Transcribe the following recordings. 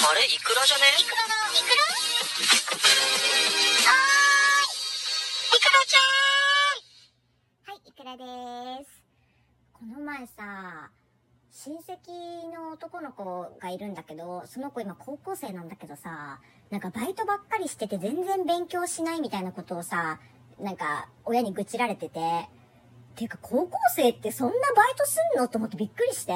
あれ、イクラじゃね？イクラだ、イクラ？はーい、イクラちゃん。はい、イクラです。この前さ、親戚の男の子がいるんだけど、その子今高校生なんだけどさ、なんかバイトばっかりしてて全然勉強しないみたいなことをさ、なんか親に愚痴られてて、ていうか高校生ってそんなバイトすんのと思ってびっくりして、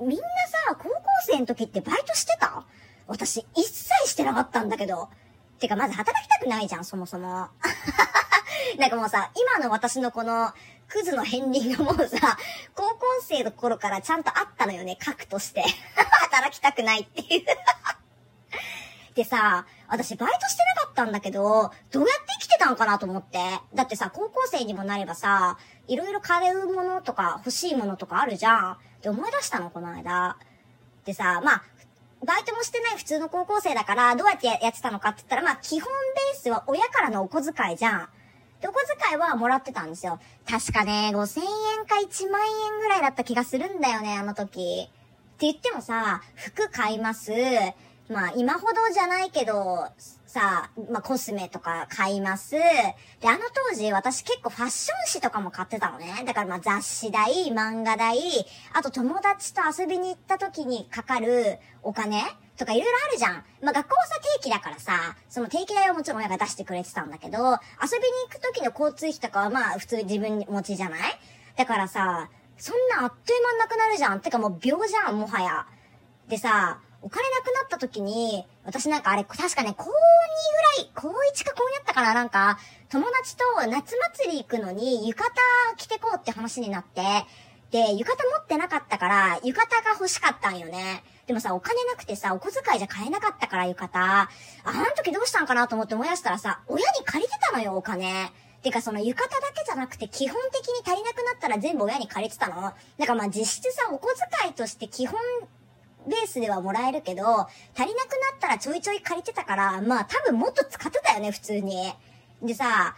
みんなさ、高校生の時ってバイトしてた？私一切してなかったんだけど。てかまず働きたくないじゃん、そもそも。なんかもうさ、今の私のこのクズの片鱗がもうさ、高校生の頃からちゃんとあったのよね、核として。働きたくないっていう。でさ、私バイトしてなかったんだけど、どうやって生きてたんかなと思って。だってさ、高校生にもなればさ、いろいろ買うものとか欲しいものとかあるじゃん。で、思い出したの、この間。でさ、まあ、バイトもしてない普通の高校生だから、どうやってやってたのかって言ったら、まあ、基本ベースは親からのお小遣いじゃん。で、お小遣いはもらってたんですよ。確かね、5000円か1万円ぐらいだった気がするんだよね、あの時。って言ってもさ、服買います。まあ、今ほどじゃないけど、さ、まあ、コスメとか買います。で、あの当時、私結構ファッション誌とかも買ってたのね。だからまあ、雑誌代、漫画代、あと友達と遊びに行った時にかかるお金とかいろいろあるじゃん。まあ、学校はさ、定期だからさ、その定期代はもちろん親が出してくれてたんだけど、遊びに行く時の交通費とかはまあ、普通自分持ちじゃない？だからさ、そんなあっという間なくなるじゃん。てかもう秒じゃん、もはや。でさ、お金なくなった時に、私なんかあれ、確かね、高2ぐらい、高1か高2だったかな、なんか、友達と夏祭り行くのに、浴衣着てこうって話になって、で、浴衣持ってなかったから、浴衣が欲しかったんよね。でもさ、お金なくてさ、お小遣いじゃ買えなかったから、浴衣。あの時どうしたんかなと思って思い出したらさ、親に借りてたのよ、お金。てかその浴衣だけじゃなくて基本的に足りなくなったら全部親に借りてたの。なんかまあ実質さ、お小遣いとして基本、ベースではもらえるけど、足りなくなったらちょいちょい借りてたから、まあ多分もっと使ってたよね、普通に。でさ、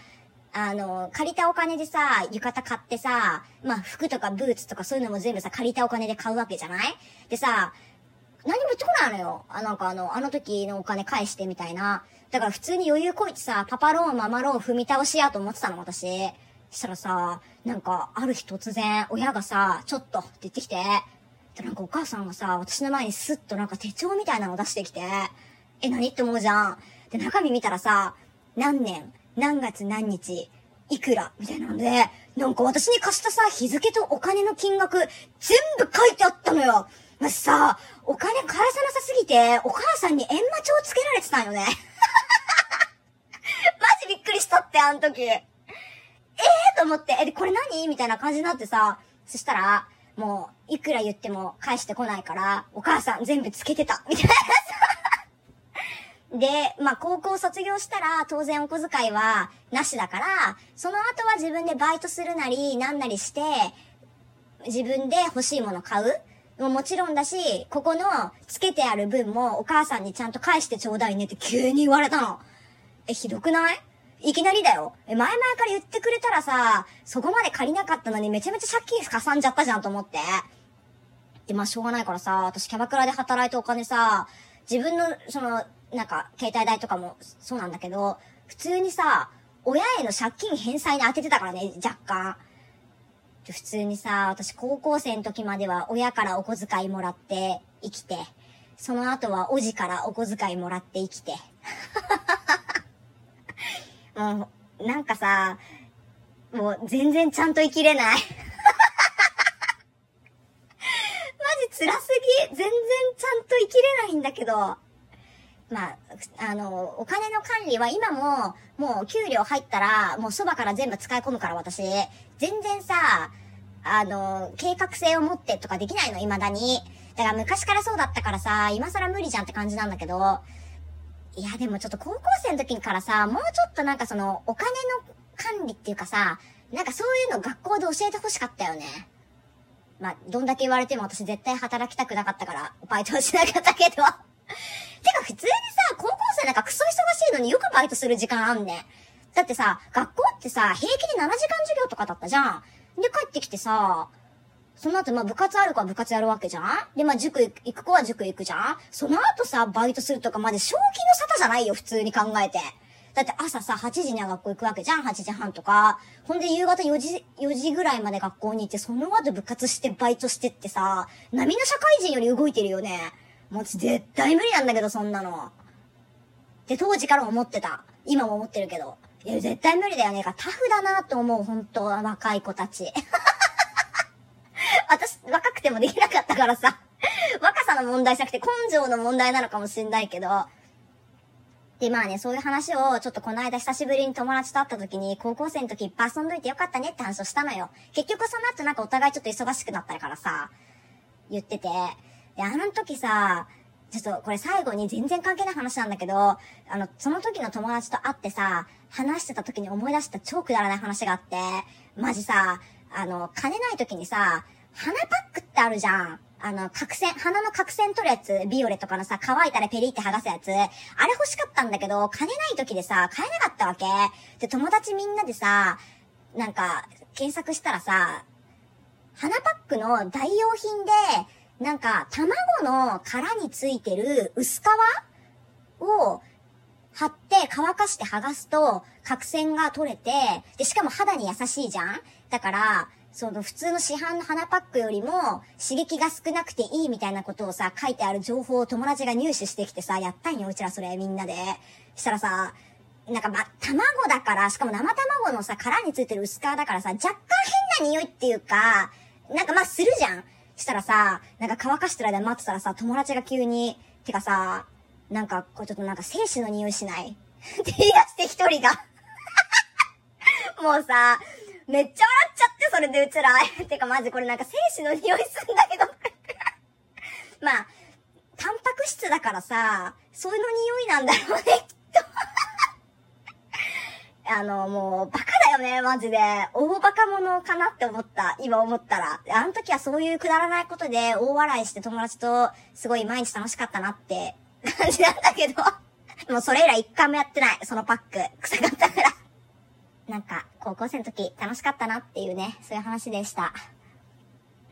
借りたお金でさ、浴衣買ってさ、まあ服とかブーツとかそういうのも全部さ、借りたお金で買うわけじゃない？でさ、何も言ってこないのよ。なんかあの時のお金返してみたいな。だから普通に余裕こいてさ、パパローン、ママローン踏み倒しやと思ってたの、私。したらさ、なんかある日突然、親がさ、ちょっとって言ってきて、なんかお母さんがさ、私の前にスッとなんか手帳みたいなの出してきて、何って思うじゃん。で、中身見たらさ、何年、何月何日、いくら、みたいなので、なんか私に貸したさ、日付とお金の金額、全部書いてあったのよ。私さ、お金返さなさすぎて、お母さんに閻魔帳つけられてたんよね。マジびっくりしたって、あの時。と思って、で、これ何？みたいな感じになってさ、そしたら、もう、いくら言っても返してこないから、お母さん全部つけてた、みたいなさ。で、まあ、高校卒業したら、当然お小遣いはなしだから、その後は自分でバイトするなり、なんなりして、自分で欲しいもの買う？もちろんだし、ここのつけてある分もお母さんにちゃんと返してちょうだいねって急に言われたの。ひどくない？いきなりだよ。前々から言ってくれたらさ、そこまで借りなかったのにめちゃめちゃ借金かさんじゃったじゃんと思って。で、まあしょうがないからさ、私キャバクラで働いたお金さ、自分のその、なんか携帯代とかもそうなんだけど、普通にさ、親への借金返済に当ててたからね、若干。普通にさ、私高校生の時までは親からお小遣いもらって生きて、その後はおじからお小遣いもらって生きて。もう、なんかさ、もう全然ちゃんと生きれない。マジ辛すぎ。全然ちゃんと生きれないんだけど。まあ、お金の管理は今も、もう給料入ったら、もうそばから全部使い込むから私。全然さ、計画性を持ってとかできないの、未だに。だから昔からそうだったからさ、今更無理じゃんって感じなんだけど。いやでもちょっと高校生の時からさ、もうちょっとなんかそのお金の管理っていうかさ、なんかそういうの学校で教えてほしかったよね。まあ、どんだけ言われても私絶対働きたくなかったから、バイトはしなかったけど。てか普通にさ、高校生なんかクソ忙しいのによくバイトする時間あんね。だってさ、学校ってさ、平気で7時間授業とかだったじゃん。で帰ってきてさ、その後、まあ、部活ある子は部活やるわけじゃん？で、まあ、塾行く子は塾行くじゃん？その後さ、バイトするとかまで正気の沙汰じゃないよ、普通に考えて。だって朝さ、8時には学校行くわけじゃん？ 8 時半とか。ほんで、夕方4時ぐらいまで学校に行って、その後部活してバイトしてってさ、並の社会人より動いてるよね。もう絶対無理なんだけど、そんなの。で、当時から思ってた。今も思ってるけど。いや、絶対無理だよね。タフだなと思う、ほんと、若い子たち。私、若くてもできなかったからさ。若さの問題じゃなくて根性の問題なのかもしんないけど。で、まあね、そういう話を、ちょっとこの間久しぶりに友達と会った時に、高校生の時いっぱい遊んどいてよかったねって話をしたのよ。結局その後なんかお互いちょっと忙しくなったからさ、言ってて。で、あの時さ、ちょっとこれ最後に全然関係ない話なんだけど、その時の友達と会ってさ、話してた時に思い出した超くだらない話があって、マジさ、金ない時にさ、花パックってあるじゃん。花の角栓取るやつ、ビオレとかのさ、乾いたらペリって剥がすやつ。あれ欲しかったんだけど、金ない時でさ、買えなかったわけ。で、友達みんなでさ、なんか、検索したらさ、花パックの代用品で、なんか、卵の殻についてる薄皮を貼って乾かして剥がすと角栓が取れて、で、しかも肌に優しいじゃん？だから、その普通の市販の花パックよりも刺激が少なくていいみたいなことをさ、書いてある情報を友達が入手してきてさ、やったんよ、うちらそれみんなで。したらさ、なんか卵だから、しかも生卵のさ、殻についてる薄皮だからさ、若干変な匂いっていうか、なんかまあするじゃん。したらさ、なんか乾かしてる間待ってたらさ、友達が急に、てかさ、なんか、こうちょっとなんか精子の匂いしないって言い出して一人が。もうさ、めっちゃ笑っちゃって、それでうちら。てかマジこれなんか精子の匂いすんだけど。まあ、タンパク質だからさ、そういうの匂いなんだろうね、きっと。もう、バカだよね、マジで。大バカ者かなって思った。今思ったら。あの時はそういうくだらないことで大笑いして友達とすごい毎日楽しかったなって感じなんだけど。もうそれ以来一回もやってない。そのパック。臭かったから。なんか、高校生の時楽しかったなっていうね、そういう話でした。